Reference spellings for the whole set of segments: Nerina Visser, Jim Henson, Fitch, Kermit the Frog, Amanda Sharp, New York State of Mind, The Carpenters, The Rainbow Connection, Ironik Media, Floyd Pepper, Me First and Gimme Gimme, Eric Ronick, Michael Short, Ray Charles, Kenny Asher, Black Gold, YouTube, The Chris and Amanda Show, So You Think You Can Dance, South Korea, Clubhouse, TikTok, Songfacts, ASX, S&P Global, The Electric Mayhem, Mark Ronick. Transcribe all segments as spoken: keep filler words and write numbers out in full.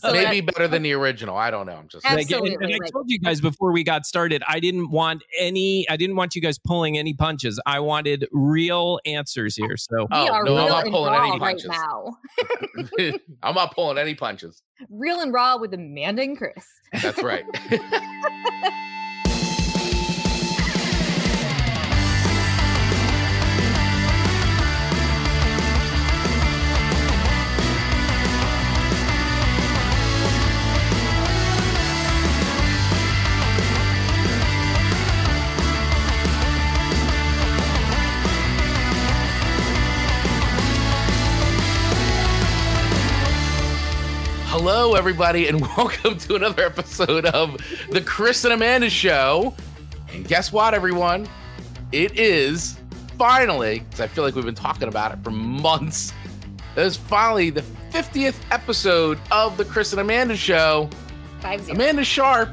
So maybe that, better than the original. I don't know. I'm just absolutely. And, and I told you guys before we got started, I didn't want any, I didn't want you guys pulling any punches. I wanted real answers here. So we oh, are no, real I'm not and pulling raw any punches. Right now. I'm not pulling any punches. Real and raw with Amanda and Chris. That's right. Hello, everybody, and welcome to another episode of The Chris and Amanda Show. And guess what, everyone? It is finally, because I feel like we've been talking about it for months, it is finally the fiftieth episode of The Chris and Amanda Show. Five zero. Amanda Sharp,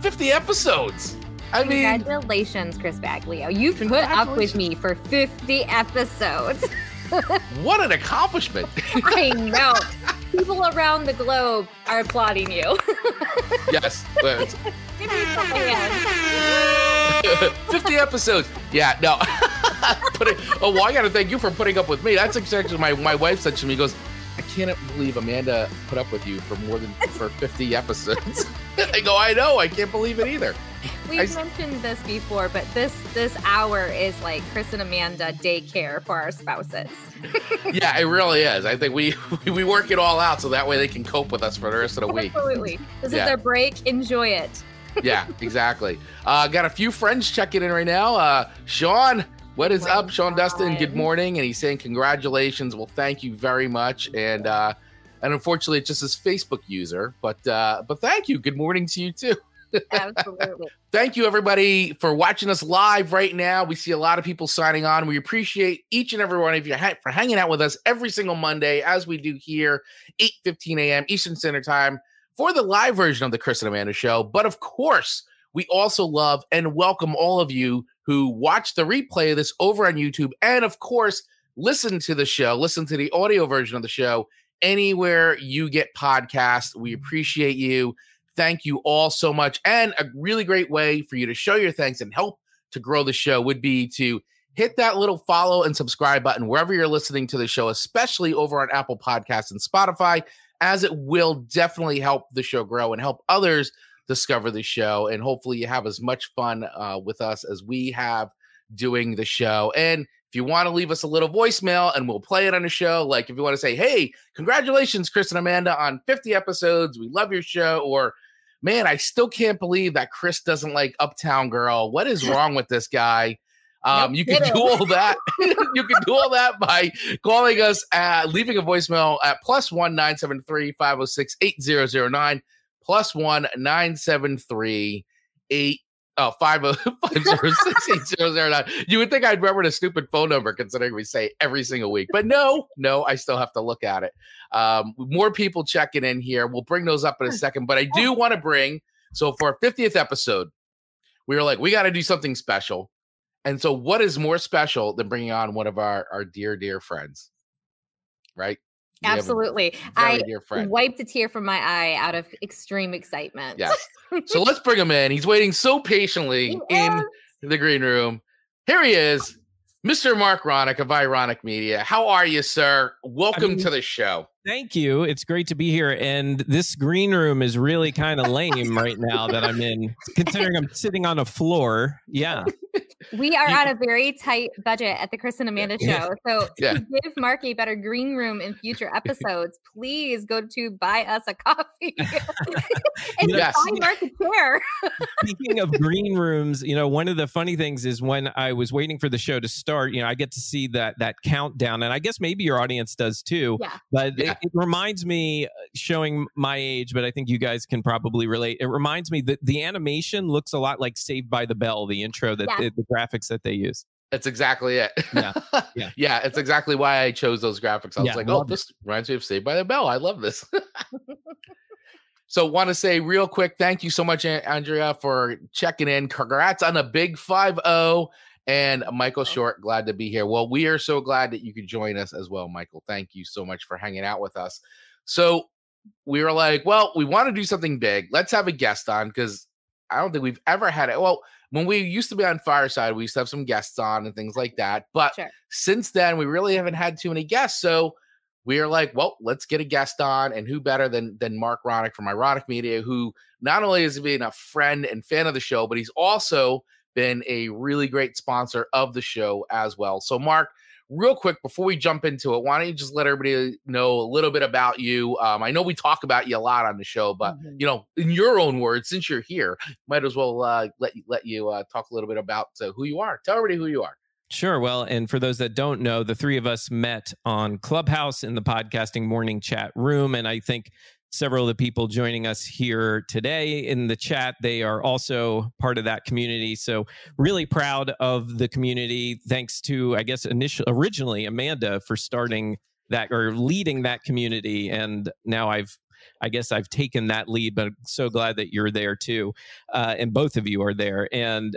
fifty episodes. I mean, congratulations, Chris Baglio. You've put up with me for fifty episodes. What an accomplishment. I know. People around the globe are applauding you. Yes. Give me some hands. fifty episodes. Yeah, no. But, oh, well, I got to thank you for putting up with me. That's exactly my, my wife said to me, goes, I can't believe Amanda put up with you for more than for fifty episodes. I go, I know. I can't believe it either. We've I, mentioned this before, but this this hour is like Chris and Amanda daycare for our spouses. Yeah, it really is. I think we we work it all out so that way they can cope with us for the rest of the week. Absolutely. This yeah. is their break. Enjoy it. Yeah, exactly. Uh, got a few friends checking in right now. Uh, Sean, what is well, up? Sean hi. Dustin, good morning. And he's saying congratulations. Well, thank you very much. And uh, and unfortunately, it's just his Facebook user. But uh, but thank you. Good morning to you, too. Absolutely. Thank you, everybody, for watching us live right now. We see a lot of people signing on. We appreciate each and every one of you ha- for hanging out with us every single Monday, as we do here, eight fifteen a.m. Eastern Standard Time for the live version of the Chris and Amanda Show. But of course, we also love and welcome all of you who watch the replay of this over on YouTube, and of course, listen to the show, listen to the audio version of the show anywhere you get podcasts. We appreciate you. Thank you all so much. And a really great way for you to show your thanks and help to grow the show would be to hit that little follow and subscribe button wherever you're listening to the show, especially over on Apple Podcasts and Spotify, as it will definitely help the show grow and help others discover the show. And hopefully you have as much fun uh, with us as we have doing the show. And if you want to leave us a little voicemail and we'll play it on the show, like if you want to say, hey, congratulations, Chris and Amanda, on fifty episodes. We love your show. Or, man, I still can't believe that Chris doesn't like Uptown Girl. What is wrong with this guy? Um, you can do all that. You can do all that by calling us, at, leaving a voicemail at plus one nine seven three five zero six eight zero zero nine, plus one nine seven three eight oh five zero five zero six eight zero zero nine. You would think I'd remember the stupid phone number considering we say every single week, but no, no, I still have to look at it. Um, more people checking in here. We'll bring those up in a second, but I do want to bring, so for our fiftieth episode, we were like, we got to do something special. And so what is more special than bringing on one of our, our dear, dear friends, right? We Absolutely. I wiped a tear from my eye out of extreme excitement. Yes. So let's bring him in. He's waiting so patiently in the green room. Here he is, Mister Mark Ronick of Ironik Media. How are you, sir? Welcome I mean, to the show. Thank you. It's great to be here. And this green room is really kind of lame right now that I'm in, considering I'm sitting on a floor. Yeah. We are on a very tight budget at the Chris and Amanda Show. So yeah. to give Mark a better green room in future episodes, please go to buy us a coffee and yes. buy Mark a chair. Speaking of green rooms, you know, one of the funny things is when I was waiting for the show to start, you know, I get to see that that countdown. And I guess maybe your audience does too. Yeah. But yeah. It, it reminds me, showing my age, but I think you guys can probably relate. It reminds me that the animation looks a lot like Saved by the Bell, the intro that yeah. it, the graphics that they use. That's exactly it. Yeah. Yeah. yeah. It's exactly why I chose those graphics. I yeah, was like, oh, this it. reminds me of Saved by the Bell. I love this. So want to say real quick, thank you so much, Andrea, for checking in. Congrats on a big five oh. And Michael Short, glad to be here. Well, we are so glad that you could join us as well, Michael. Thank you so much for hanging out with us. So we were like, well, we want to do something big. Let's have a guest on, because I don't think we've ever had it. Well, when we used to be on Fireside, we used to have some guests on and things like that. But sure. Since then, we really haven't had too many guests. So we are like, well, let's get a guest on. And who better than than Mark Ronick from Ironik Media, who not only has been a friend and fan of the show, but he's also been a really great sponsor of the show as well. So, Mark, real quick, before we jump into it, why don't you just let everybody know a little bit about you? Um, I know we talk about you a lot on the show, but, mm-hmm. you know, in your own words, since you're here, might as well uh, let you, let you uh, talk a little bit about uh, who you are. Tell everybody who you are. Sure. Well, and for those that don't know, the three of us met on Clubhouse in the podcasting morning chat room. And I think several of the people joining us here today in the chat, they are also part of that community. So really proud of the community. Thanks to, I guess, initial, originally Amanda for starting that or leading that community. And now I've, I guess I've taken that lead, but I'm so glad that you're there too. Uh, and both of you are there. And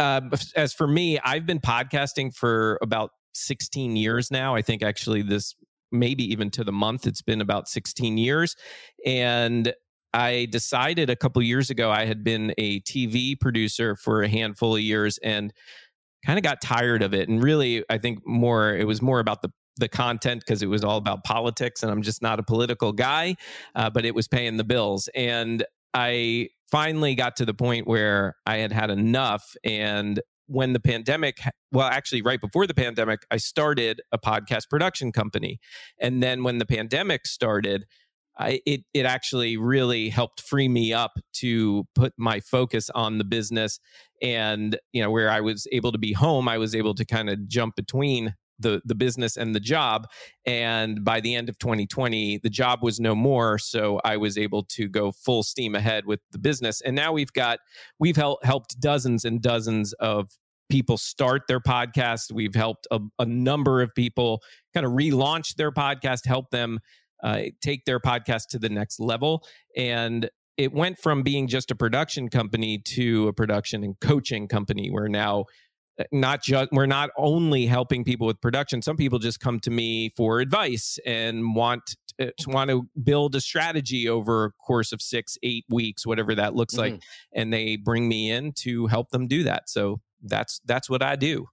uh, as for me, I've been podcasting for about sixteen years now. I think actually this maybe even to the month, it's been about sixteen years. And I decided a couple of years ago, I had been a T V producer for a handful of years and kind of got tired of it. And really, I think more, it was more about the, the content because it was all about politics and I'm just not a political guy, uh, but it was paying the bills. And I finally got to the point where I had had enough. And when the pandemic, well, actually right before the pandemic, I started a podcast production company. And then when the pandemic started, I, it it actually really helped free me up to put my focus on the business. And, you know, where I was able to be home, I was able to kind of jump between the the business and the job. And by the end of twenty twenty, the job was no more. So I was able to go full steam ahead with the business. And now we've got, we've hel- helped dozens and dozens of people start their podcast. We've helped a, a number of people kind of relaunch their podcast, help them uh, take their podcast to the next level. And it went from being just a production company to a production and coaching company where now Not just we're not only helping people with production. Some people just come to me for advice and want to, want to build a strategy over a course of six, eight weeks, whatever that looks mm-hmm. like, and they bring me in to help them do that. So that's that's what I do.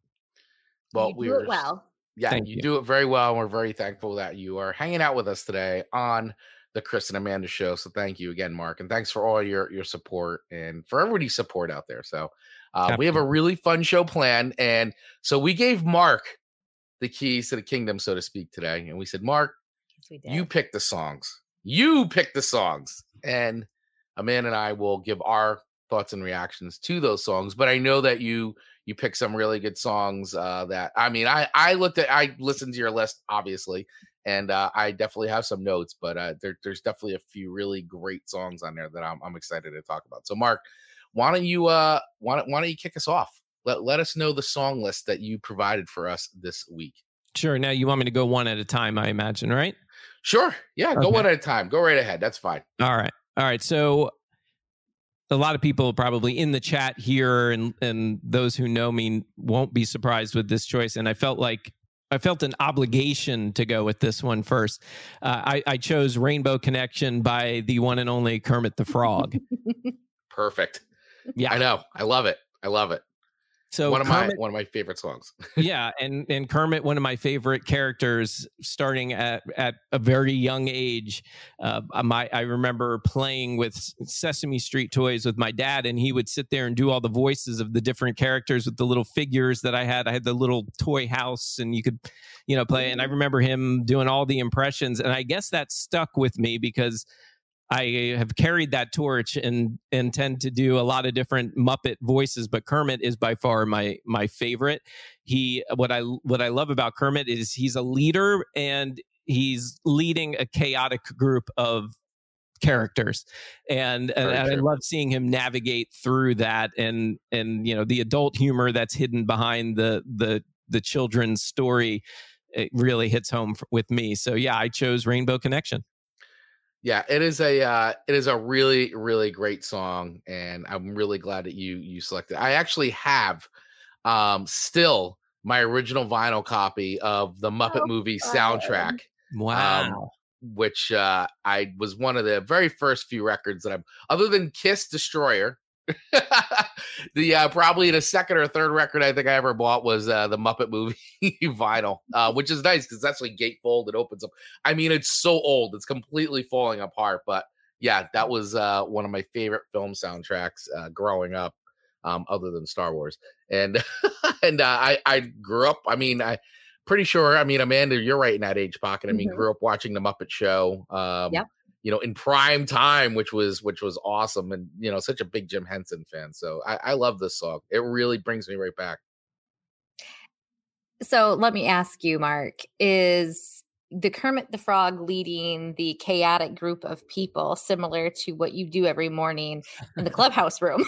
Well, we do it well. Yeah, Thank you, you do it very well, and we're very thankful that you are hanging out with us today on the Chris and Amanda Show. So thank you again, Mark, and thanks for all your your support and for everybody's support out there. So. Uh, we have a really fun show planned. And so we gave Mark the keys to the kingdom, so to speak, today. And we said, Mark, yes, we did. you pick the songs. You pick the songs. And Amanda and I will give our thoughts and reactions to those songs. But I know that you you picked some really good songs uh, that, I mean, I, I looked at, I listened to your list, obviously. And uh, I definitely have some notes. But uh, there, there's definitely a few really great songs on there that I'm, I'm excited to talk about. So, Mark, Why don't you uh why don't, why don't you kick us off? Let let us know the song list that you provided for us this week. Sure. Now you want me to go one at a time, I imagine, right? Sure. Yeah, okay. Go one at a time. Go right ahead. That's fine. All right. All right. So a lot of people probably in the chat here and and those who know me won't be surprised with this choice. And I felt like I felt an obligation to go with this one first. Uh, I, I chose Rainbow Connection by the one and only Kermit the Frog. Perfect. Yeah, I know. I love it. I love it. So one of Kermit, my one of my favorite songs. yeah, and and Kermit, one of my favorite characters, starting at, at a very young age. Uh, my I remember playing with Sesame Street toys with my dad, and he would sit there and do all the voices of the different characters with the little figures that I had. I had the little toy house, and you could, you know, play. And I remember him doing all the impressions, and I guess that stuck with me because I have carried that torch and and tend to do a lot of different Muppet voices, but Kermit is by far my my favorite. He what I what I love about Kermit is he's a leader and he's leading a chaotic group of characters, and, and I love seeing him navigate through that and and you know the adult humor that's hidden behind the the the children's story. It really hits home with me. So yeah, I chose Rainbow Connection. Yeah, it is a uh, it is a really really great song, and I'm really glad that you you selected. I actually have um, still my original vinyl copy of the Muppet oh, movie soundtrack. Wow, um, which uh, I was one of the very first few records that I'm, other than Kiss Destroyer, the uh, probably the second or third record I think I ever bought was uh, the Muppet Movie vinyl, uh, which is nice because that's like gatefold. It opens up. I mean, it's so old. It's completely falling apart. But yeah, that was uh, one of my favorite film soundtracks uh, growing up, um, other than Star Wars. And and uh, I, I grew up. I mean, I pretty sure. I mean, Amanda, you're right in that age pocket. I mean, mm-hmm. grew up watching the Muppet Show. Um, yep. You know, in prime time, which was which was awesome, and you know, such a big Jim Henson fan. So I, I love this song. It really brings me right back. So let me ask you, Mark: is the Kermit the Frog leading the chaotic group of people similar to what you do every morning in the clubhouse room?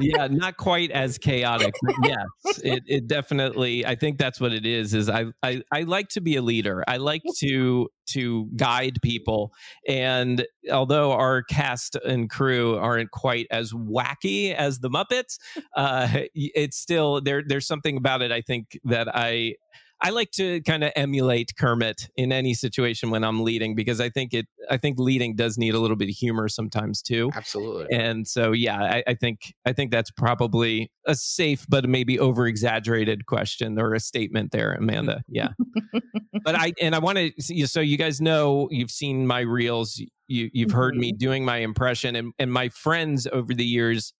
Yeah, not quite as chaotic, but yes, it, it definitely, I think that's what it is, is I, I, I like to be a leader. I like to, to guide people. And although our cast and crew aren't quite as wacky as the Muppets, uh, it's still, there, there's something about it, I think, that I... I like to kind of emulate Kermit in any situation when I'm leading, because I think it. I think leading does need a little bit of humor sometimes too. Absolutely. And so, yeah, I, I think I think that's probably a safe but maybe over exaggerated question or a statement there, Amanda. Yeah. But I and I want to. So you guys know, you've seen my reels. You you've heard me doing my impression, and and my friends over the years,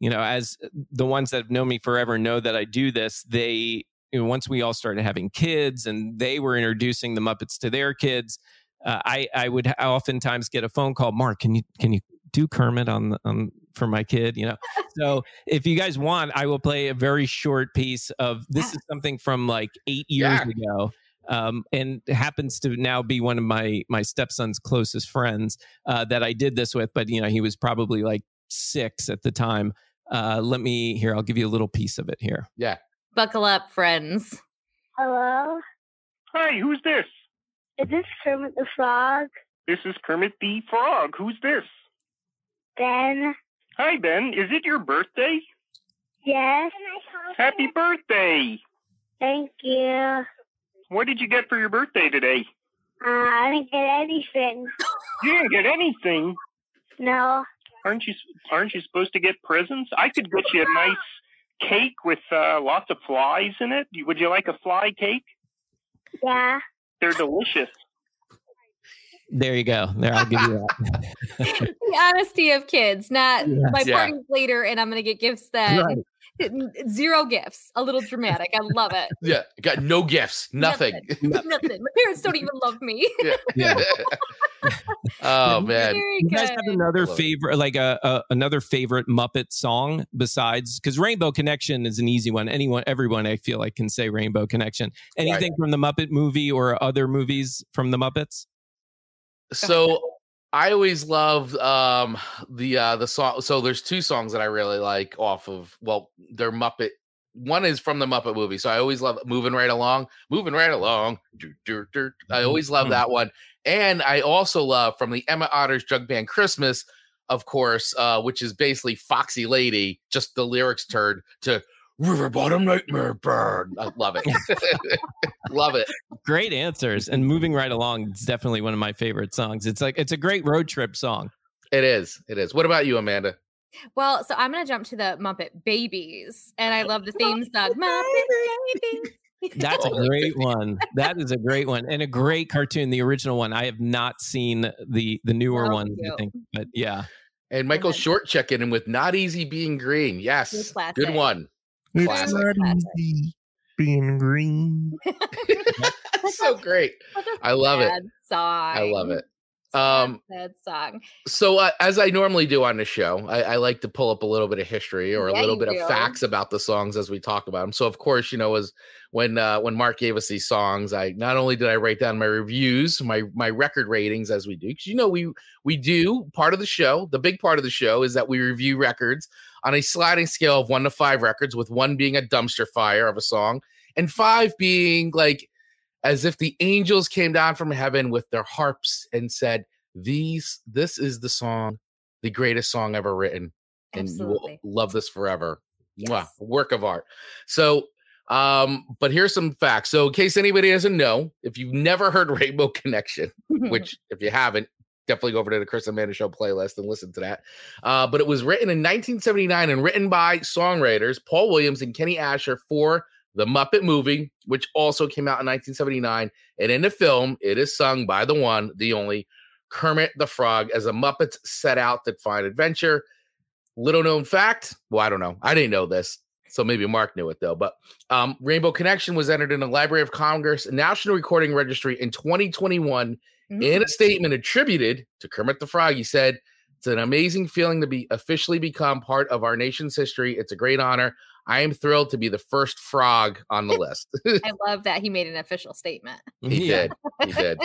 you know, as the ones that have known me forever know that I do this. They. Once we all started having kids and they were introducing the Muppets to their kids, uh, I, I would oftentimes get a phone call, Mark, can you can you do Kermit on, the, on for my kid? You know, so if you guys want, I will play a very short piece of this is something from like eight years yeah. ago, um, and happens to now be one of my my stepson's closest friends uh, that I did this with. But you know, he was probably like six at the time. Uh, let me here. I'll give you a little piece of it here. Yeah. Buckle up, friends. Hello? Hi, who's this? Is this Kermit the Frog? This is Kermit the Frog. Who's this? Ben. Hi, Ben. Is it your birthday? Yes. Happy birthday. Thank you. What did you get for your birthday today? Uh, I didn't get anything. You didn't get anything? No. Aren't you, aren't you supposed to get presents? I could get you a nice... cake with uh, lots of flies in it. Would you like a fly cake? Yeah. They're delicious. There you go. There, I'll give you that. The honesty of kids, not yes. my yeah. party's later and I'm going to get gifts then. Right. Zero gifts. A little dramatic. I love it. Yeah. Got no gifts. Nothing. Nothing. Nothing. My parents don't even love me. Yeah. Yeah. Oh man! You guys have another favorite, like a, a another favorite Muppet song besides, because Rainbow Connection is an easy one. Anyone, everyone, I feel like can say Rainbow Connection. Anything right. from the Muppet movie or other movies from the Muppets? So I always love um, the uh, the song. So there's two songs that I really like off of. Well, they're Muppet. One is from the Muppet movie. So I always love Moving Right Along. Moving Right Along. Dur, dur, dur. I always love that one. And I also love from the Emma Otter's Jug Band Christmas, of course, uh, which is basically Foxy Lady, just the lyrics turned to River Bottom Nightmare Burn. I love it. Love it. Great answers. And Moving Right Along is definitely one of my favorite songs. It's like, it's a great road trip song. It is. It is. What about you, Amanda? Well, so I'm going to jump to the Muppet Babies, and I love the theme song, Muppet Babies. That's a great one. That is a great one, and a great cartoon, the original one. I have not seen the the newer oh, ones, I think, but yeah. And Michael and then, Short checking in with Not Easy Being Green. Yes, good one. It's classic. Not easy being green. So great. I love it. Song. I love it. Um, sad song. So uh, as I normally do on the show, I, I like to pull up a little bit of history or yeah, a little bit do. of facts about the songs as we talk about them. So of course, you know, as when uh, when Mark gave us these songs, I not only did I write down my reviews, my my record ratings as we do, because you know we we do part of the show. The big part of the show is that we review records on a sliding scale of one to five records, with one being a dumpster fire of a song and five being like. As if the angels came down from heaven with their harps and said, "These, this is the song, the greatest song ever written, and Absolutely. You will love this forever." Yes. Mwah, work of art. So Um, but here's some facts. So in case anybody doesn't know, if you've never heard Rainbow Connection, which if you haven't, definitely go over to the Chris and Amanda Show playlist and listen to that. Uh, but it was written in nineteen seventy-nine and written by songwriters Paul Williams and Kenny Asher for The Muppet Movie, which also came out in nineteen seventy-nine. And in the film, it is sung by the one, the only, Kermit the Frog as the Muppets set out to find adventure. Little known fact. Well, I don't know. I didn't know this. So maybe Mark knew it, though. But um, Rainbow Connection was entered in the Library of Congress National Recording Registry in twenty twenty-one. Mm-hmm. In a statement attributed to Kermit the Frog, he said, "It's an amazing feeling to be officially become part of our nation's history. It's a great honor. I am thrilled to be the first frog on the list." I love that he made an official statement. He did. He did.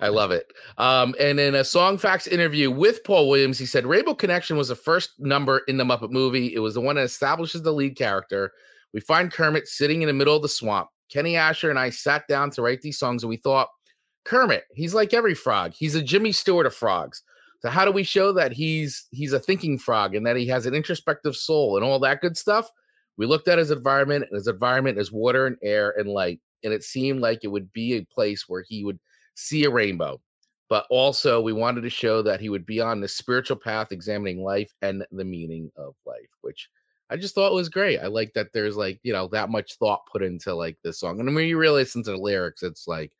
I love it. Um, and in a Songfacts interview with Paul Williams, he said, "Rainbow Connection was the first number in the Muppet Movie. It was the one that establishes the lead character. We find Kermit sitting in the middle of the swamp. Kenny Asher and I sat down to write these songs, and we thought, Kermit, he's like every frog. He's a Jimmy Stewart of frogs. So how do we show that he's he's a thinking frog and that he has an introspective soul and all that good stuff? We looked at his environment, and his environment is water and air and light. And it seemed like it would be a place where he would see a rainbow. But also, we wanted to show that he would be on the spiritual path, examining life and the meaning of life," which I just thought was great. I like that there's, like, you know, that much thought put into, like, this song. And when you really listen to the lyrics, it's like,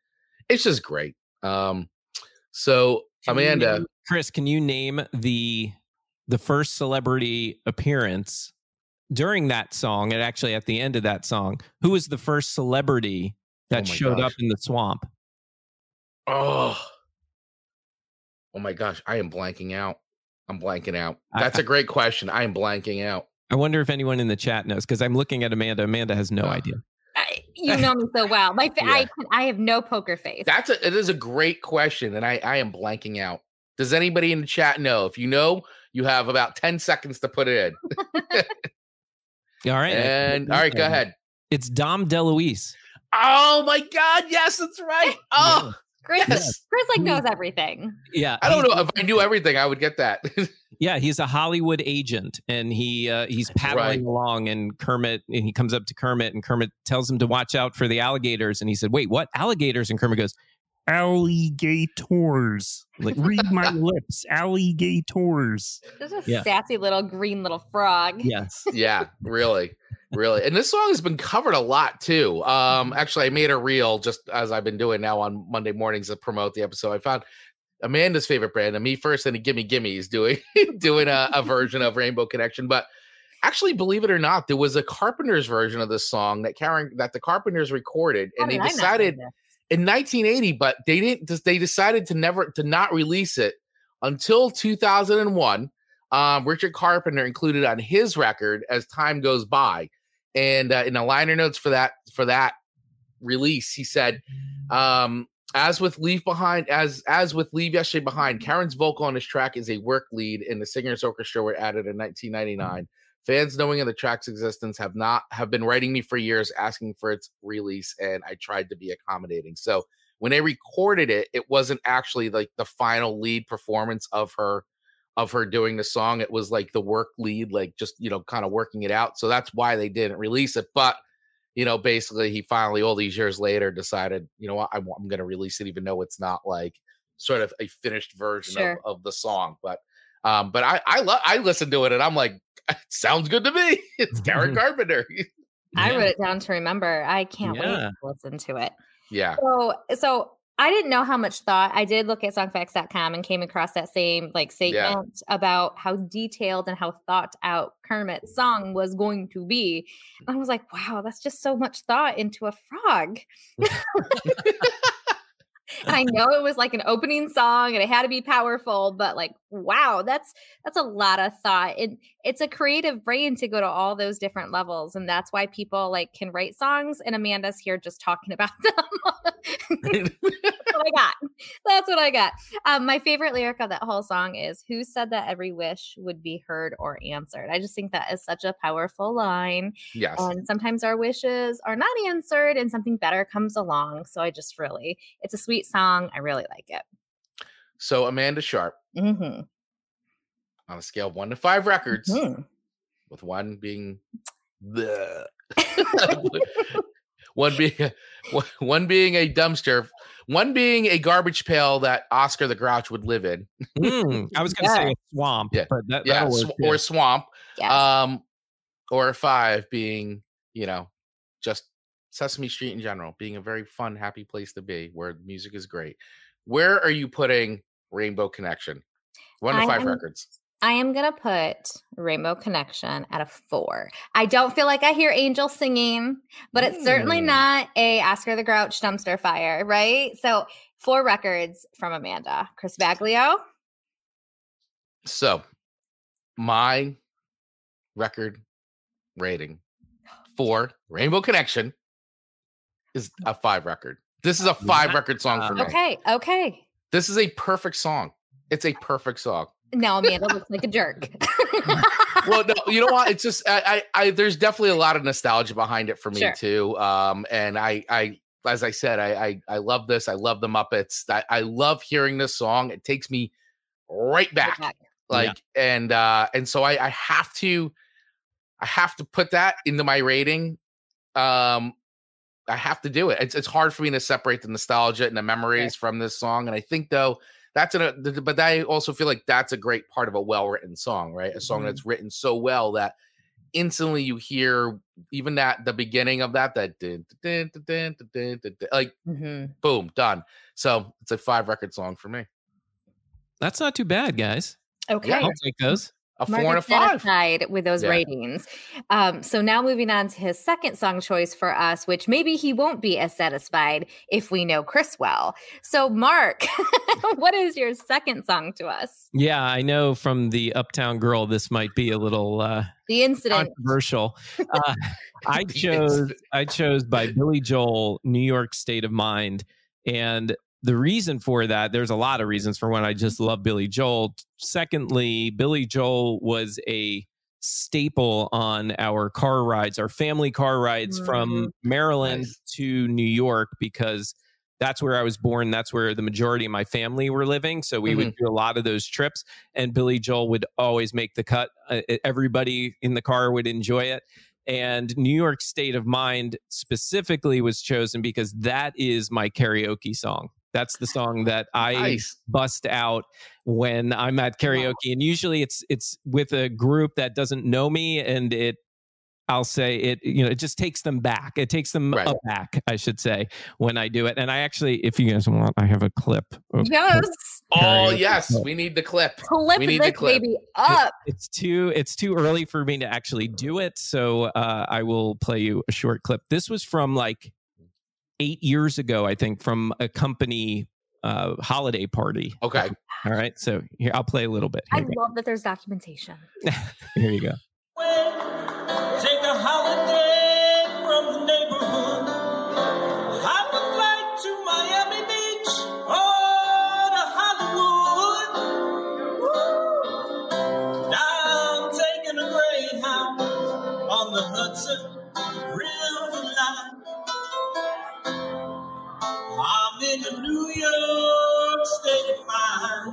it's just great. Um, so, Amanda. Can name, Chris, can you name the the first celebrity appearance during that song, and actually at the end of that song, who was the first celebrity that oh showed gosh. up in the swamp? Oh, oh my gosh. I am blanking out. I'm blanking out. That's I, a great question. I am blanking out. I wonder if anyone in the chat knows, because I'm looking at Amanda. Amanda has no uh, idea. I, you know me so well. My fa- yeah. I, I have no poker face. That's a, it is a great question, and I, I am blanking out. Does anybody in the chat know? If you know, you have about ten seconds to put it in. All right. And all right, go ahead. It's Dom DeLuise. Oh my God. Yes, that's right. Oh, Chris, yes. Chris like knows everything. Yeah. I don't know. If I knew everything, I would get that. Yeah. He's a Hollywood agent, and he, uh, he's paddling right. along, and Kermit, and he comes up to Kermit, and Kermit tells him to watch out for the alligators. And he said, "Wait, what alligators?" And Kermit goes, "Alligators. Like, read my lips. Alligators." This is a yeah. sassy little green little frog. Yes. Yeah, really. Really. And this song has been covered a lot too. Um, actually, I made a reel just as I've been doing now on Monday mornings to promote the episode. I found Amanda's favorite brand, the Me First and Gimme Gimme, is doing doing a, a version of Rainbow Connection. But actually, believe it or not, there was a Carpenters version of this song that Karen, that the Carpenters recorded, and they decided in nineteen eighty, but they didn't. They decided to never to not release it until two thousand one. Um, Richard Carpenter included on his record "As Time Goes By," and uh, in the liner notes for that for that release, he said, um, "As with Leave Behind, as as with Leave Yesterday Behind, Karen's vocal on this track is a work lead, and the singer's orchestra were added in nineteen ninety-nine. Mm-hmm. Fans knowing of the track's existence have not have been writing me for years asking for its release, and I tried to be accommodating." So when they recorded it, it wasn't actually like the final lead performance of her of her doing the song. It was like the work lead, like just, you know, kind of working it out. So that's why they didn't release it. But, you know, basically he finally all these years later decided, you know what, I'm, I'm going to release it, even though it's not like sort of a finished version sure. of, of the song. But um, but I I, lo- I listened to it, and I'm like, it sounds good to me. It's Karen Carpenter. Yeah. I wrote it down to remember. I can't yeah. wait to listen to it. Yeah. So, so I didn't know how much thought. I did look at songfacts dot com and came across that same like statement yeah. about how detailed and how thought out Kermit's song was going to be. And I was like, wow, that's just so much thought into a frog. And I know it was like an opening song and it had to be powerful, but like, wow, that's, that's a lot of thought. It, it's a creative brain to go to all those different levels. And that's why people like can write songs, and Amanda's here just talking about them. That's what I got. That's what I got. Um, my favorite lyric of that whole song is, "Who said that every wish would be heard or answered?" I just think that is such a powerful line. Yes. And sometimes our wishes are not answered and something better comes along. So I just really, it's a sweet song. I really like it. So Amanda Sharp, mm-hmm. on a scale of one to five records, mm-hmm. with one being the One being one being a dumpster, one being a garbage pail that Oscar the Grouch would live in. Mm, I was going to yeah. say a swamp, yeah, but that, yeah, sw- or a swamp, yes. um, or a five being, you know, just Sesame Street in general, being a very fun, happy place to be where music is great. Where are you putting Rainbow Connection? One to I five am- records. I am going to put Rainbow Connection at a four. I don't feel like I hear Angel singing, but it's mm. certainly not a Oscar the Grouch dumpster fire, right? So four records from Amanda. Chris Baglio? So my record rating for Rainbow Connection is a five record. This is a five record song for me. Okay, okay. This is a perfect song. It's a perfect song. Now Amanda looks like a jerk. Well, no, you know what? It's just I, I, I, there's definitely a lot of nostalgia behind it for me sure. too. Um, and I, I, as I said, I, I, I love this. I love the Muppets. I, I love hearing this song. It takes me right back. Right back. Like, yeah. and uh, and so I, I have to, I have to put that into my rating. Um, I have to do it. It's, it's hard for me to separate the nostalgia and the memories okay. from this song. And I think though. That's an, but I also feel like that's a great part of a well-written song, right? A song mm-hmm. that's written so well that instantly you hear even that the beginning of that, that dun, dun, dun, dun, dun, dun, dun, like mm-hmm. boom, done. So it's a five record song for me. That's not too bad, guys. Okay. Yeah, I'll take those. A four Mark and a five satisfied with those yeah. ratings. Um, so now moving on to his second song choice for us, which maybe he won't be as satisfied if we know Chris well. So Mark, what is your second song to us? Yeah, I know from the Uptown Girl, this might be a little uh, the incident controversial. Uh, I chose I chose by Billy Joel, New York State of Mind, and. The reason for that, there's a lot of reasons. For one, I just love Billy Joel. Secondly, Billy Joel was a staple on our car rides, our family car rides mm-hmm. from Maryland nice. to New York, because that's where I was born. That's where the majority of my family were living. So we mm-hmm. would do a lot of those trips, and Billy Joel would always make the cut. Uh, everybody in the car would enjoy it. And New York State of Mind specifically was chosen because that is my karaoke song. That's the song that I nice. bust out when I'm at karaoke. Wow. And usually it's it's with a group that doesn't know me, and it I'll say it, you know, it just takes them back. It takes them right. up back, I should say, when I do it. And I actually, if you guys want, I have a clip. Yes. Oh, yes. Clip. We need the clip. Clip we need this the clip. Baby up. It, it's too it's too early for me to actually do it. So uh, I will play you a short clip. This was from like eight years ago, I think, from a company uh, holiday party. Okay. All right. So here, I'll play a little bit. Here I love go. that there's documentation. Here you go. Take a holiday from the neighborhood. I would like to Miami Beach or to Hollywood. Woo. Now I'm taking a Greyhound on the Hudson River line. I'm in the New York State of Mind.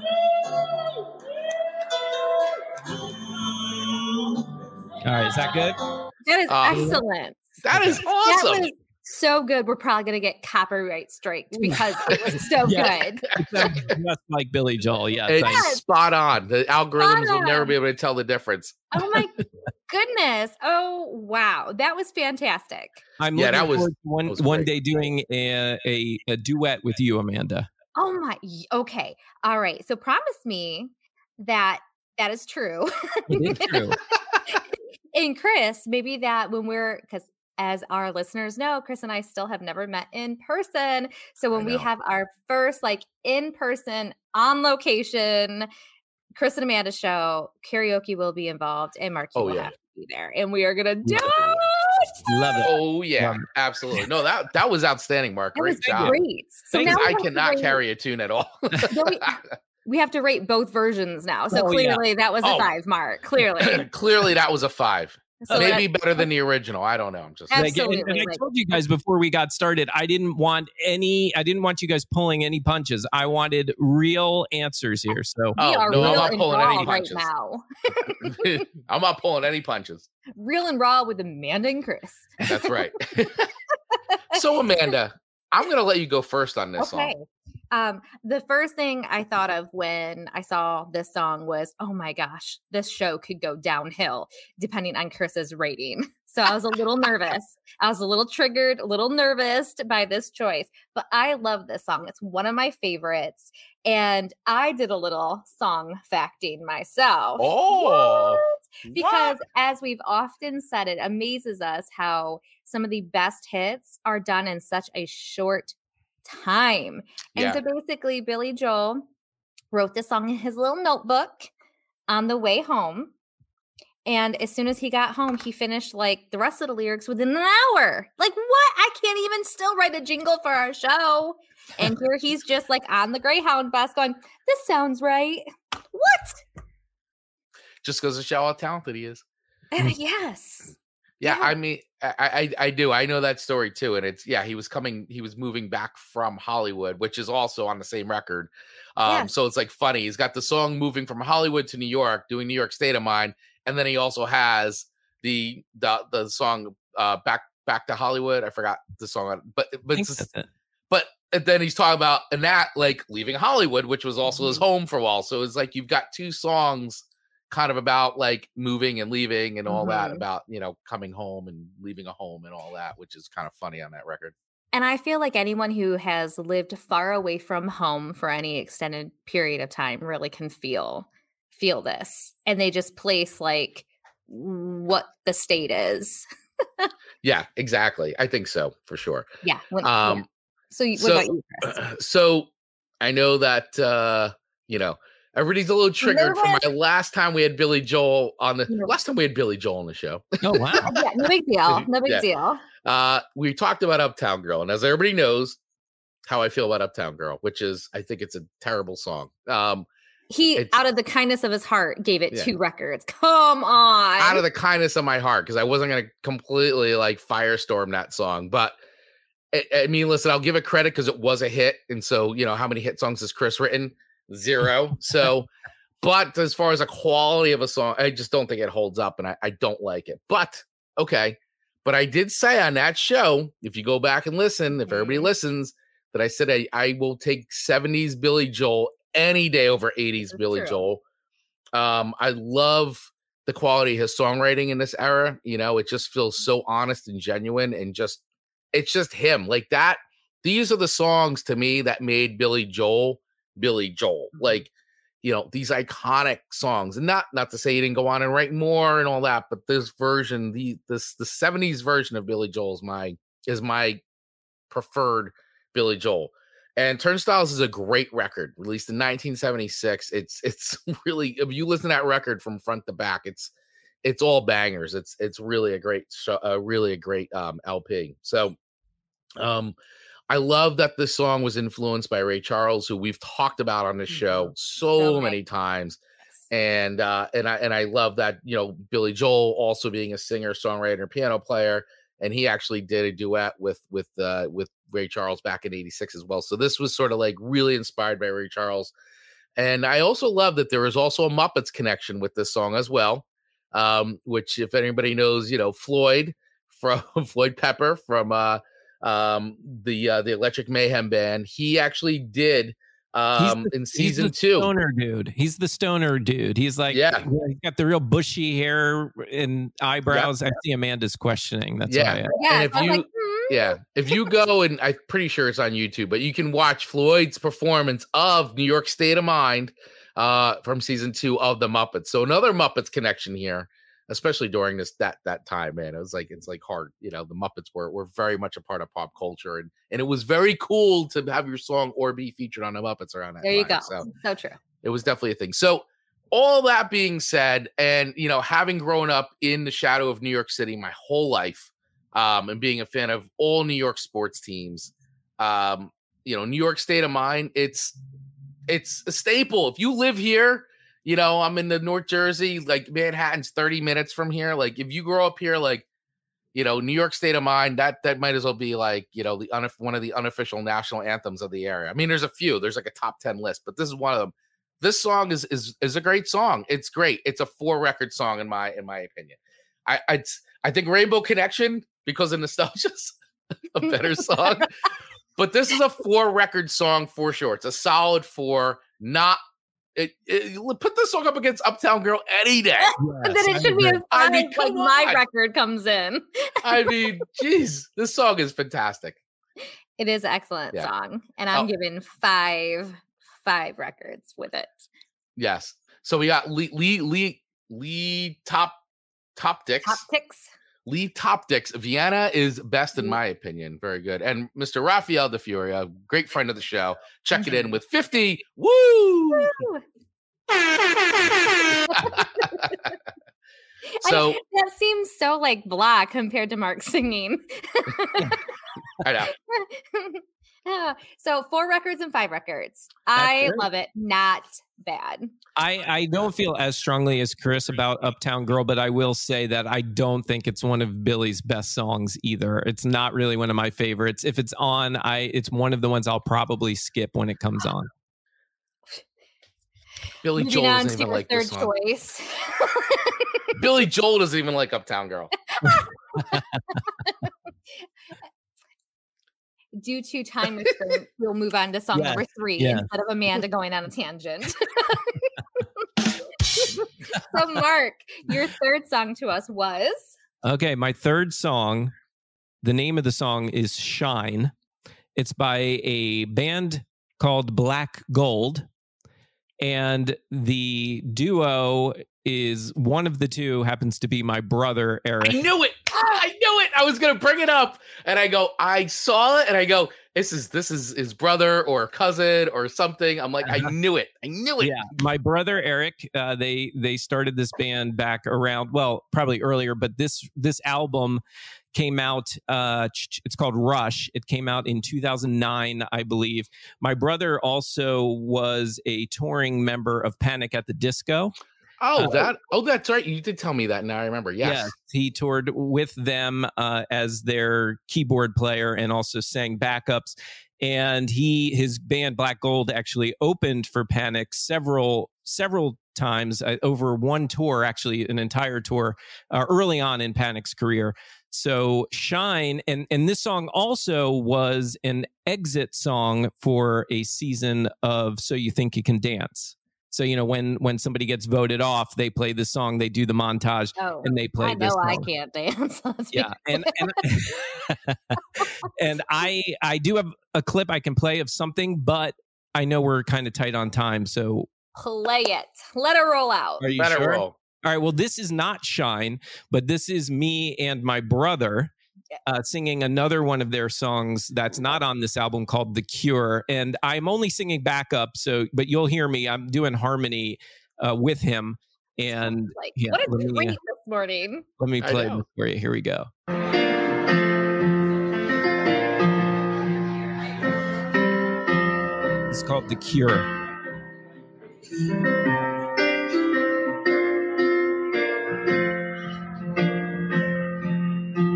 All right, is that good? That is um, excellent. That is awesome. That was so good. We're probably going to get copyright strikes because it was so yeah. good. Just like Billy Joel, yeah. It's yes. spot on. The algorithms on. will never be able to tell the difference. Oh, my goodness. Oh, wow. That was fantastic. I'm yeah, that was, to one, that was one day doing a, a, a duet with you, Amanda. Oh, my. Okay. All right. So promise me that that is true. It is true. And Chris, maybe that when we're, because as our listeners know, Chris and I still have never met in person. So when we have our first like in-person, on location, Chris and Amanda show, karaoke will be involved, and Mark oh, will yeah. have to be there. And we are going to do it. Love it. Oh, yeah. Love it. Absolutely. No, that that was outstanding, Mark. That great job. Great. So now I cannot carry a tune at all. We have to rate both versions now. So oh, clearly yeah. that was a oh. five, Mark. Clearly. Clearly that was a five. So maybe that, better than the original. I don't know. I'm just absolutely. And, and I told you guys before we got started, I didn't want any, I didn't want you guys pulling any punches. I wanted real answers here. So we oh, are no, real I'm not and pulling raw any punches. Right now. I'm not pulling any punches. Real and raw with Amanda and Chris. That's right. So Amanda, I'm going to let you go first on this okay. song. Um, the first thing I thought of when I saw this song was, oh my gosh, this show could go downhill depending on Chris's rating. So I was a little nervous. I was a little triggered, a little nervous by this choice, but I love this song. It's one of my favorites. And I did a little song facting myself. Oh, what? Because what? As we've often said, it amazes us how some of the best hits are done in such a short time. And yeah. so basically Billy Joel wrote this song in his little notebook on the way home. And as soon as he got home, he finished like the rest of the lyrics within an hour. Like what? I can't even still write a jingle for our show. And here he's just like on the Greyhound bus going, this sounds right. What? Just goes to show how talented he is. Uh, yes. Yeah, yeah, I mean, I, I I do. I know that story too. And it's, yeah, he was coming, he was moving back from Hollywood, which is also on the same record. Um, yeah. So it's like funny. He's got the song moving from Hollywood to New York, doing New York State of Mind. And then he also has the the, the song uh, back back to Hollywood. I forgot the song, but but just, but then he's talking about and that like leaving Hollywood, which was also mm-hmm. his home for a while. So it's like you've got two songs kind of about like moving and leaving and all mm-hmm. that about, you know, coming home and leaving a home and all that, which is kind of funny on that record. And I feel like anyone who has lived far away from home for any extended period of time really can feel feel this. And they just place like what the state is. Yeah, exactly. I think so for sure. Yeah. When, um, yeah. So what so, about you, Chris? Uh, so I know that, uh, you know, everybody's a little triggered from my last time we had Billy Joel on the no. last time we had Billy Joel on the show. Oh wow. Yeah, no big deal. No big yeah. deal. Uh, we talked about Uptown Girl, and as everybody knows how I feel about Uptown Girl, which is I think it's a terrible song. Um, he out of the kindness of his heart gave it yeah. two records. Come on. Out of the kindness of my heart, because I wasn't gonna completely like firestorm that song, but I, I mean, listen, I'll give it credit because it was a hit. And so, you know, how many hit songs has Chris written? Zero. So, but as far as the quality of a song, I just don't think it holds up and I, I don't like it. But okay. But I did say on that show, if you go back and listen, if everybody listens, that I said I, I will take seventies Billy Joel any day over eighties That's Billy true. Joel. Um, I love the quality of his songwriting in this era. You know, it just feels so honest and genuine and just, it's just him like that. These are the songs to me that made Billy Joel Billy Joel, like, you know, these iconic songs, and not not to say he didn't go on and write more and all that, but this version, the this the seventies version of Billy Joel is my is my preferred Billy Joel. And Turnstiles is a great record, released in nineteen seventy-six. It's it's really, if you listen to that record from front to back, it's it's all bangers. It's it's really a great uh, really a great um, L P. So, um. I love that this song was influenced by Ray Charles, who we've talked about on this show so okay. many times. And uh, and I and I love that, you know, Billy Joel also being a singer, songwriter, piano player. And he actually did a duet with with uh, with Ray Charles back in eighty-six as well. So this was sort of like really inspired by Ray Charles. And I also love that there was also a Muppets connection with this song as well, um, which if anybody knows, you know, Floyd from Floyd Pepper from uh um the uh the Electric Mayhem band, he actually did um he's the, in season he's the two stoner dude he's the stoner dude he's like yeah he's got the real bushy hair and eyebrows. yeah. I see Amanda's questioning that's yeah, why I, yeah. And if you like, hmm. yeah if you go and I'm pretty sure it's on YouTube, but you can watch Floyd's performance of New York State of Mind uh from season two of the Muppets. So another Muppets connection here, especially during this that that time, man. It was like it's like hard, you know. The Muppets were were very much a part of pop culture, and and it was very cool to have your song or be featured on the Muppets around that. There you time. go. So, so true. It was definitely a thing. So all that being said, and you know, having grown up in the shadow of New York City my whole life, um, and being a fan of all New York sports teams, um, you know, New York State of Mind. It's it's a staple. If you live here, You know, I'm in the North Jersey, like Manhattan's thirty minutes from here. Like if you grow up here, like, you know, New York State of Mind, that that might as well be like, you know, the unif- one of the unofficial national anthems of the area. I mean, there's a few, there's like a top ten list, but this is one of them. This song is is is a great song. It's great. It's a four record song in my in my opinion. I I, I think Rainbow Connection, because of nostalgia's a better song. But this is a four record song for sure. It's a solid four. Not it, it, put this song up against Uptown Girl any day. Yes, but then it I should agree. be a I mean, when my I, record comes in. I mean, geez, this song is fantastic. It is an excellent yeah. song, and I'm oh. giving five five records with it. Yes. So we got Lee Lee Lee Lee Top Top Dicks. Top Dicks. Lee Topdicks, Vienna is best in my opinion. Very good. And Mister Rafael De Furia, great friend of the show. Check it in with fifty. Woo! Woo! So I, that seems so like blah compared to Mark singing. I know. So four records and five records. That's I great. love it. Not bad. I, I don't feel as strongly as Chris about Uptown Girl, but I will say that I don't think it's one of Billy's best songs either. It's not really one of my favorites. If it's on, I it's one of the ones I'll probably skip when it comes on. Billy Joel doesn't even like this song. Choice. Billy Joel doesn't even like Uptown Girl. Due to time restraint, we'll move on to song yeah, number three yeah. instead of Amanda going on a tangent. So, Mark, your third song to us was? Okay, my third song, the name of the song is Shine. It's by a band called Black Gold. And the duo is, one of the two happens to be my brother, Eric. I knew it! I knew it. I was going to bring it up. And I go, I saw it. And I go, this is this is his brother or cousin or something. I'm like, I knew it. I knew it. Yeah. My brother, Eric, uh, they they started this band back around, well, probably earlier. But this this album came out. Uh, it's called Rush. It came out in two thousand nine, I believe. My brother also was a touring member of Panic at the Disco. Oh, that! Oh, that's right. You did tell me that. Now I remember. Yes, yes he toured with them uh, as their keyboard player and also sang backups. And he, his band Black Gold actually opened for Panic several several times uh, over one tour, actually an entire tour uh, early on in Panic's career. So Shine, and and this song also was an exit song for a season of So You Think You Can Dance. So, you know, when when somebody gets voted off, they play this song, they do the montage, oh, and they play I this know song. I can't dance. Yeah. And and, and I I do have a clip I can play of something, but I know we're kind of tight on time. So play it. Let it roll out. Are you Let sure? it roll. All right. Well, this is not Shine, but this is me and my brother Uh, singing another one of their songs that's not on this album called The Cure. And I'm only singing backup, so but you'll hear me. I'm doing harmony uh, with him. And like, yeah, what a treat me, this morning. Let me play this for you. Here we go. It's called The Cure.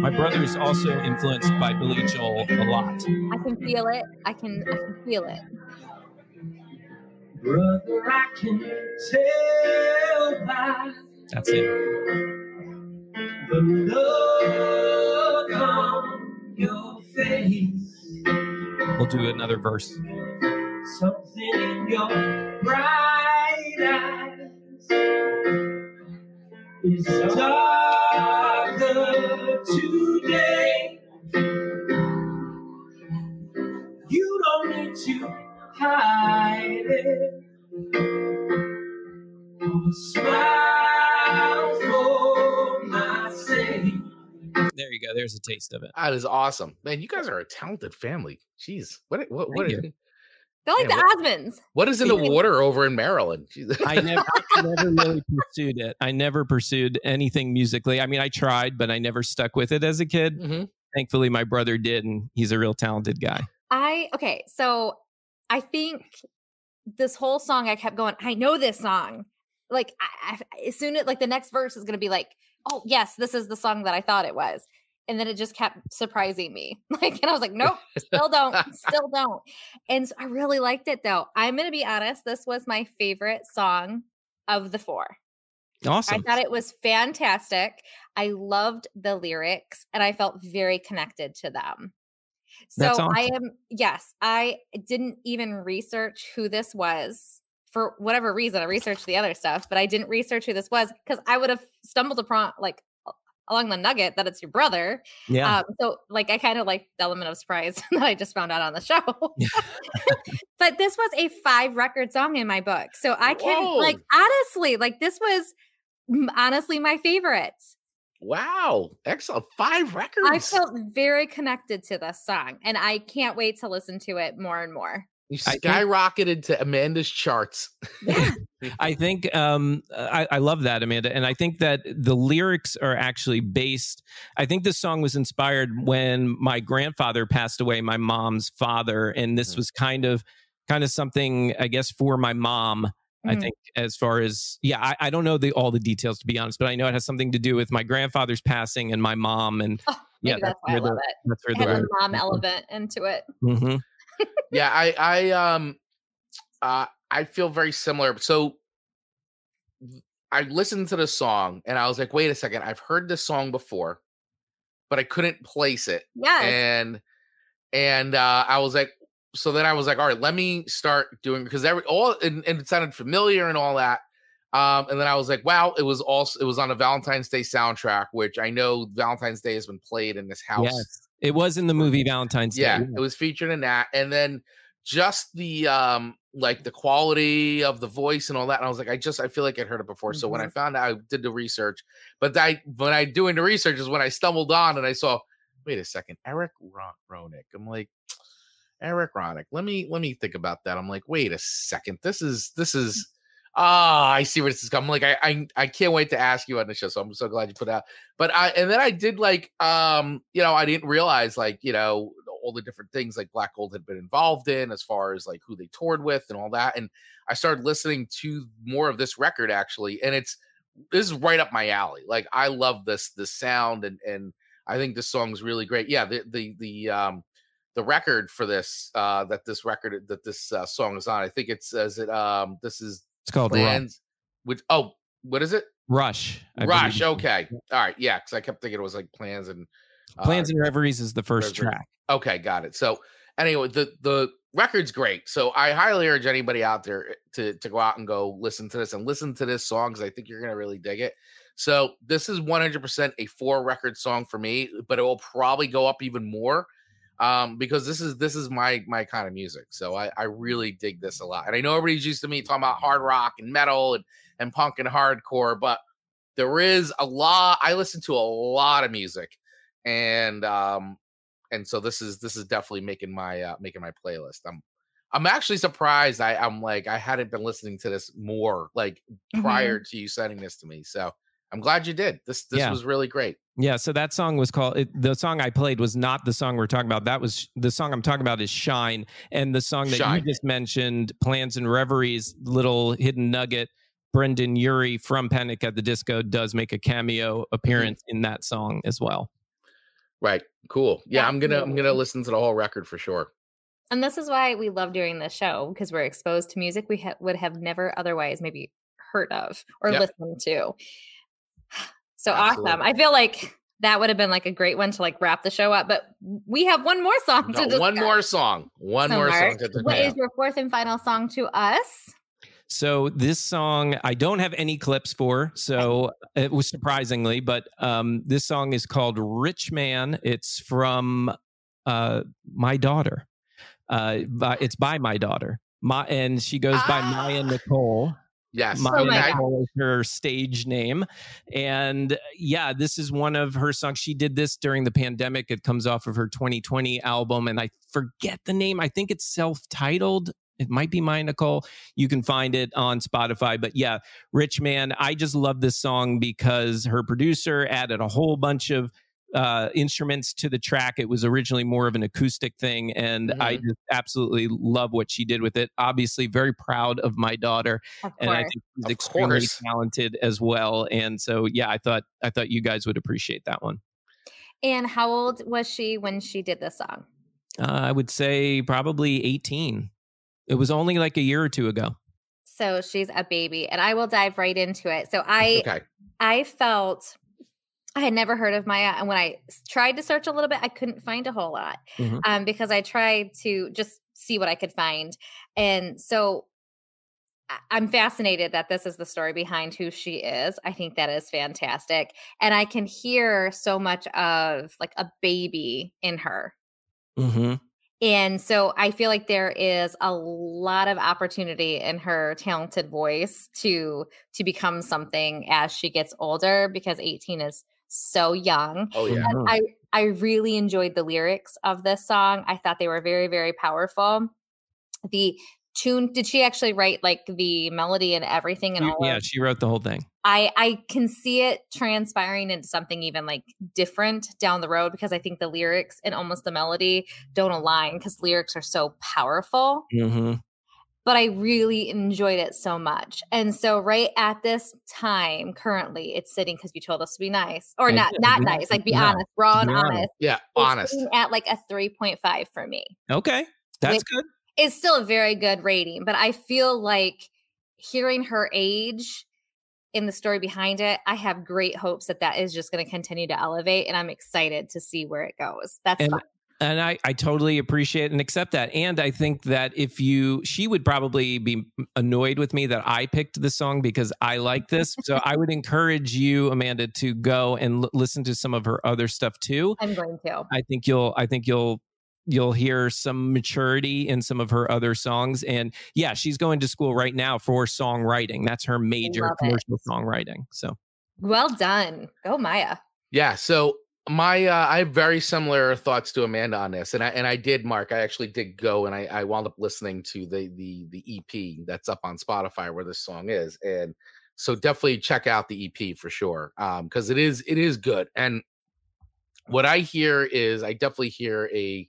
My brother is also influenced by Billy Joel a lot. I can feel it. I can I can feel it. Brother, I can tell by That's it. The look on your face. We'll do another verse. Something in your bright eyes is darker today. You don't need to hide it. Smile for my sake. There you go. There's a taste of it. That is awesome, man. You guys are a talented family. Jeez, what? What? What? They're like Man, the Osmonds. What, what is in the water over in Maryland? I never, I never really pursued it. I never pursued anything musically. I mean, I tried, but I never stuck with it as a kid. Mm-hmm. Thankfully, my brother did, and he's a real talented guy. I okay, so I think this whole song, I kept going, I know this song. like I, I, as soon as like the next verse is going to be like, oh yes, this is the song that I thought it was. And then it just kept surprising me. Like, and I was like, nope, still don't, still don't. And so I really liked it though. I'm going to be honest. This was my favorite song of the four. Awesome. I thought it was fantastic. I loved the lyrics and I felt very connected to them. So That's awesome. I am, yes, I didn't even research who this was for whatever reason. I researched the other stuff, but I didn't research who this was because I would have stumbled upon like along the nugget that it's your brother. Yeah. Um, so like, I kind of like the element of surprise that I just found out on the show, but this was a five record song in my book. So I can Whoa. like, honestly, like this was honestly my favorite. Wow. Excellent. Five records. I felt very connected to this song and I can't wait to listen to it more and more. You skyrocketed to Amanda's charts. Yeah. I think um, I, I love that, Amanda. And I think that the lyrics are actually based. I think this song was inspired when my grandfather passed away, my mom's father. And this was kind of kind of something, I guess, for my mom. I think as far as, yeah, I, I don't know the, all the details, to be honest, but I know it has something to do with my grandfather's passing and my mom. And oh, yeah, that's, that's why I love the, it. That's where it had the mom element into it. Mm-hmm. yeah, I, I, um, uh, I feel very similar. So I listened to the song and I was like, wait a second, I've heard this song before, but I couldn't place it. Yes. And, and, uh, I was like, so then I was like, all right, let me start doing, because every all and, and it sounded familiar and all that. Um, and then I was like, wow, it was also it was on a Valentine's Day soundtrack, which I know Valentine's Day has been played in this house. Yes, it was in the movie Valentine's Day. Yeah, it was featured in that. And then just the um, like the quality of the voice and all that. And I was like, I just I feel like I'd heard it before. Mm-hmm. So when I found out, I did the research. But I when I doing the research is when I stumbled on and I saw, wait a second, Eric Ronick. I'm like. Eric Ronick. Let me let me think about that. I'm like, wait a second. This is this is ah, oh, I see where this is coming. Like, I, I I can't wait to ask you on the show. So I'm so glad you put it out. But I and then I did like um, you know, I didn't realize like, you know, all the different things like Black Gold had been involved in as far as like who they toured with and all that. And I started listening to more of this record actually, and it's this is right up my alley. Like I love this this sound and and I think this song is really great. Yeah, the the the um The record for this, uh, that this record that this uh, song is on, I think it says it. Um, this is it's called Plans, which oh, what is it? Rush. I Rush. Okay. All right. Yeah, because I kept thinking it was like Plans and uh, Plans and Reveries is the first Reveries. track. Okay, got it. So anyway, the the record's great. So I highly urge anybody out there to to go out and go listen to this and listen to this song because I think you're gonna really dig it. So this is one hundred percent a four record song for me, but it will probably go up even more. Um, because this is this is my my kind of music, so I, I really dig this a lot. And I know everybody's used to me talking about hard rock and metal and, and punk and hardcore, but there is a lot. I listen to a lot of music, and um, and so this is this is definitely making my uh, making my playlist. I'm I'm actually surprised. I I'm like I hadn't been listening to this more like mm-hmm. prior to you sending this to me, so. I'm glad you did. This this yeah. was really great. Yeah. So that song was called, it, the song I played was not the song we're talking about. That was the song I'm talking about is Shine. And the song that Shine. you just mentioned, Plans and Reveries, little hidden nugget, Brendan Urie from Panic at the Disco does make a cameo appearance mm-hmm. in that song as well. Right. Cool. Yeah. I'm going to, I'm going to listen to the whole record for sure. And this is why we love doing this show because we're exposed to music we ha- would have never otherwise maybe heard of or yep. listened to. So Absolutely. awesome. I feel like that would have been like a great one to like wrap the show up, but we have one more song. No, to one more song. One so more Mark, song. To what is your fourth and final song to us? So this song, I don't have any clips for, so it was surprisingly, but um, this song is called Rich Man. It's from uh, my daughter. Uh, by, it's by my daughter. My, and she goes ah. by Maya Nicole. Yes, Maya Nicole is her stage name. And yeah, this is one of her songs. She did this during the pandemic. It comes off of her twenty twenty album. And I forget the name. I think it's self-titled. It might be Maya Nicole. You can find it on Spotify. But yeah, Rich Man. I just love this song because her producer added a whole bunch of uh, instruments to the track. It was originally more of an acoustic thing, and mm-hmm. I just absolutely love what she did with it. Obviously, very proud of my daughter, of and I think she's of extremely course. talented as well. And so, yeah, I thought I thought you guys would appreciate that one. And how old was she when she did this song? Uh, I would say probably eighteen. It was only like a year or two ago. So she's a baby, and I will dive right into it. So I, okay. I felt I had never heard of Maya, and when I tried to search a little bit, I couldn't find a whole lot mm-hmm. um, because I tried to just see what I could find. And so I'm fascinated that this is the story behind who she is. I think that is fantastic, and I can hear so much of like a baby in her. Mm-hmm. And so I feel like there is a lot of opportunity in her talented voice to to become something as she gets older, because eighteen is so young. Oh, yeah. And I, I really enjoyed the lyrics of this song. I thought they were very, very powerful. The tune, did she actually write like the melody and everything? And all yeah, of, she wrote the whole thing. I, I can see it transpiring into something even like different down the road, because I think the lyrics and almost the melody don't align, because lyrics are so powerful, mm-hmm. but I really enjoyed it so much. And so right at this time, currently it's sitting, because you told us to be nice or not, not nice, like be yeah. honest, raw and yeah. honest. Yeah. Honest. It's at like a three point five for me. Okay. That's good. It's still a very good rating, but I feel like hearing her age in the story behind it, I have great hopes that that is just going to continue to elevate, and I'm excited to see where it goes. That's and, fun. And I, I totally appreciate and accept that. And I think that if you, she would probably be annoyed with me that I picked the song because I like this. So I would encourage you, Amanda, to go and l- listen to some of her other stuff too. I'm going to. I think you'll, I think you'll, You'll hear some maturity in some of her other songs. And yeah, she's going to school right now for songwriting. That's her major, commercial songwriting. So well done. Go Maya. Yeah. So my, uh, I have very similar thoughts to Amanda on this. And I, and I did, Mark, I actually did go and I, I wound up listening to the, the, the E P that's up on Spotify where this song is. And so definitely check out the E P for sure. Um, cause it is, it is good. And what I hear is I definitely hear a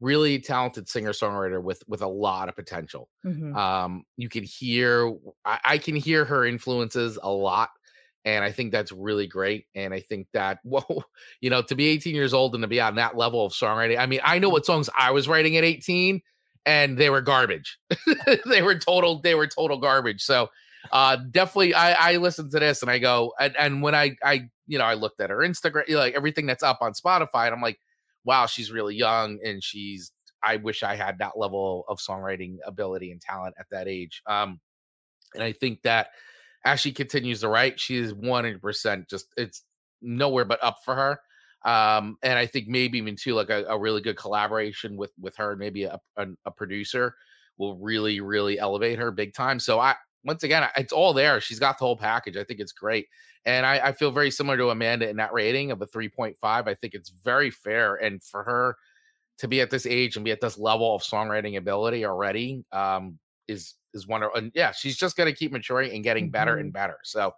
really talented singer-songwriter with with a lot of potential. Mm-hmm. Um, you can hear, I, I can hear her influences a lot, and I think that's really great. And I think that, whoa, you know, to be eighteen years old and to be on that level of songwriting, I mean, I know what songs I was writing at eighteen, and they were garbage. they were total, they were total garbage. So uh, definitely, I, I listened to this, and I go, and, and when I, I, you know, I looked at her Instagram, you know, like everything that's up on Spotify, and I'm like, wow, she's really young, and she's, I wish I had that level of songwriting ability and talent at that age. Um, and I think that as she continues to write, she is one hundred percent just, it's nowhere but up for her. Um, and I think maybe even too, like a, a really good collaboration with, with her, maybe a, a, a producer will really, really elevate her big time. So I, once again, it's all there. She's got the whole package. I think it's great. And I, I feel very similar to Amanda in that rating of a three point five. I think it's very fair. And for her to be at this age and be at this level of songwriting ability already um, is, is wonderful. And yeah, she's just going to keep maturing and getting better and better. So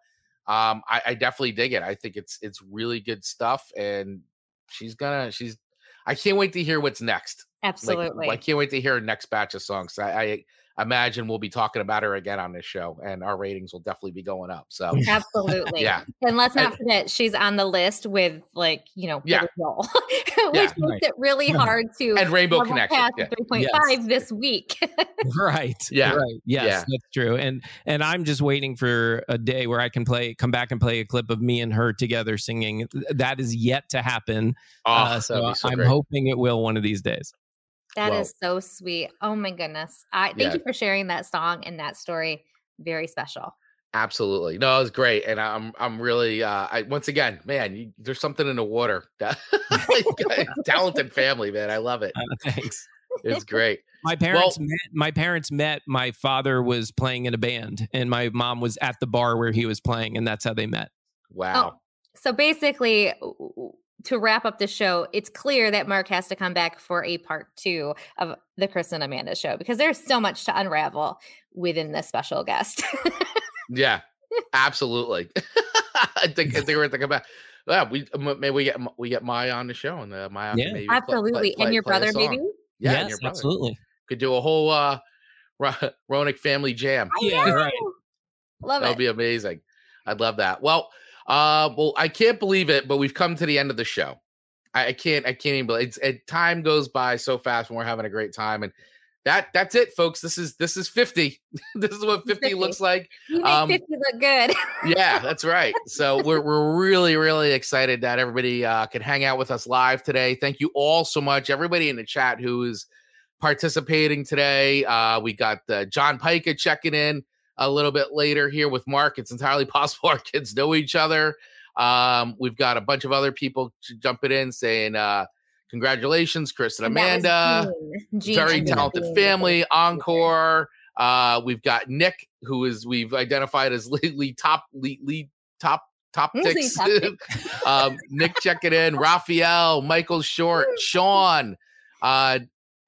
um, I, I definitely dig it. I think it's, it's really good stuff. And she's gonna, she's, I can't wait to hear what's next. Absolutely. Like, I can't wait to hear her next batch of songs. I, I, imagine we'll be talking about her again on this show, and our ratings will definitely be going up. So absolutely. Yeah. And let's not forget, she's on the list with like, you know, yeah. Billy Joel, which yeah, makes right. it really yeah. hard to and Rainbow Connection yeah. three point five yes. this week. right. Yeah. Right. Yes, yeah. That's true. And, and I'm just waiting for a day where I can play, come back and play a clip of me and her together singing. That is yet to happen. Oh, uh, so so I'm great. hoping it will one of these days. That Whoa. is so sweet. Oh my goodness. I thank yeah. you for sharing that song and that story. Very special. Absolutely. No, it was great. And I'm, I'm really, uh, I, once again, man, you, there's something in the water. Talented family, man. I love it. Uh, thanks. It's great. My parents, well, met, my parents met, my father was playing in a band and my mom was at the bar where he was playing, and that's how they met. Wow. Oh, so basically, to wrap up the show, it's clear that Mark has to come back for a part two of the Chris and Amanda show, because there's so much to unravel within this special guest. yeah, absolutely. I think I think we're going to come back. yeah, we maybe we get we get Maya on the show, and uh, Maya yeah. maybe absolutely, play, play, play, and your brother maybe yeah, yes, your brother. absolutely could do a whole uh, Ronick family jam. Yeah, right. Love That'll it. That'd be amazing. I'd love that. Well, uh, well, I can't believe it, but we've come to the end of the show. I, I can't, I can't even believe it's, it. Time goes by so fast when we're having a great time, and that that's it, folks. This is this is fifty. This is what fifty, fifty looks like. You make um, fifty look good. Yeah, that's right. So we're we're really really excited that everybody uh, could hang out with us live today. Thank you all so much, everybody in the chat who is participating today. Uh, we got uh, John Pica checking in a little bit later here with Mark. It's entirely possible our kids know each other. Um, we've got a bunch of other people jumping in saying, uh, congratulations, Chris and Amanda, Gene. very Gene. talented Gene. family, encore. Uh, we've got Nick, who is, we've identified as lead top, lead top, top ticks. um, Nick checking in, Raphael, Michael Short, Sean, uh,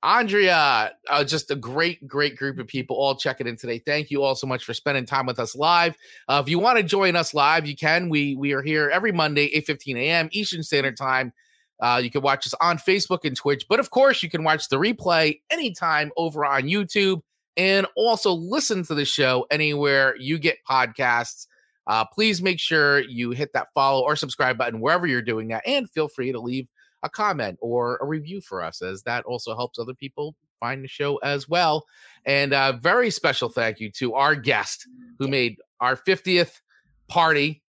Andrea, uh, just a great, great group of people all checking in today. Thank you all so much for spending time with us live. Uh, if you want to join us live, you can. We we are here every Monday, eight fifteen a.m. Eastern Standard Time. Uh, you can watch us on Facebook and Twitch. But, of course, you can watch the replay anytime over on YouTube and also listen to the show anywhere you get podcasts. Uh, please make sure you hit that follow or subscribe button wherever you're doing that. And feel free to leave a comment or a review for us, as that also helps other people find the show as well. And a very special thank you to our guest who made our fiftieth party,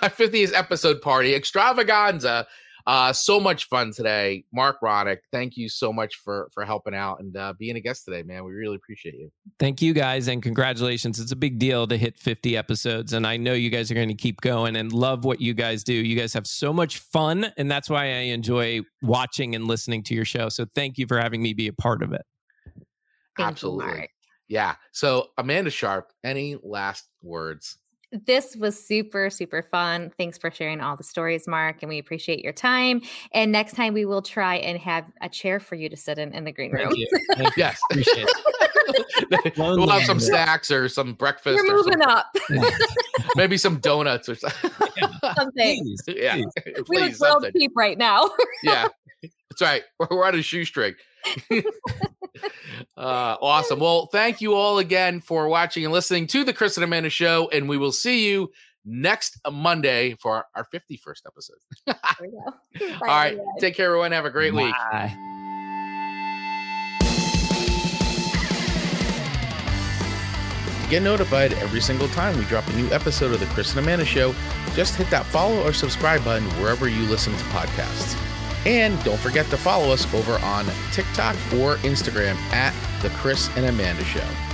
our fiftieth episode party extravaganza uh so much fun today. Mark Ronick, thank you so much for for helping out and uh being a guest today, man. We really appreciate you. Thank you guys, and congratulations. It's a big deal to hit fifty episodes, and I know you guys are going to keep going, and love what you guys do. You guys have so much fun, and that's why I enjoy watching and listening to your show. So thank you for having me be a part of it. Thank Absolutely. You, yeah. So Amanda Sharp, any last words? This was super, super fun. Thanks for sharing all the stories, Mark, and we appreciate your time. And next time we will try and have a chair for you to sit in in the green room. Thank you. Thank you. Yes. Appreciate it. We'll have some snacks or some breakfast. We're moving or up. Maybe some donuts or something. Yeah. Something. Please, yeah. Please. We please, look real cheap right now. Yeah. That's right. We're on a shoestring. uh awesome. Well, thank you all again for watching and listening to the Chris and Amanda Show, and we will see you next Monday for our fifty-first episode. There we go. Bye, all right, guys. Take care, everyone. Have a great Bye. week. To get notified every single time we drop a new episode of the Chris and Amanda Show, just hit that follow or subscribe button wherever you listen to podcasts. And don't forget to follow us over on TikTok or Instagram at The Chris and Amanda Show.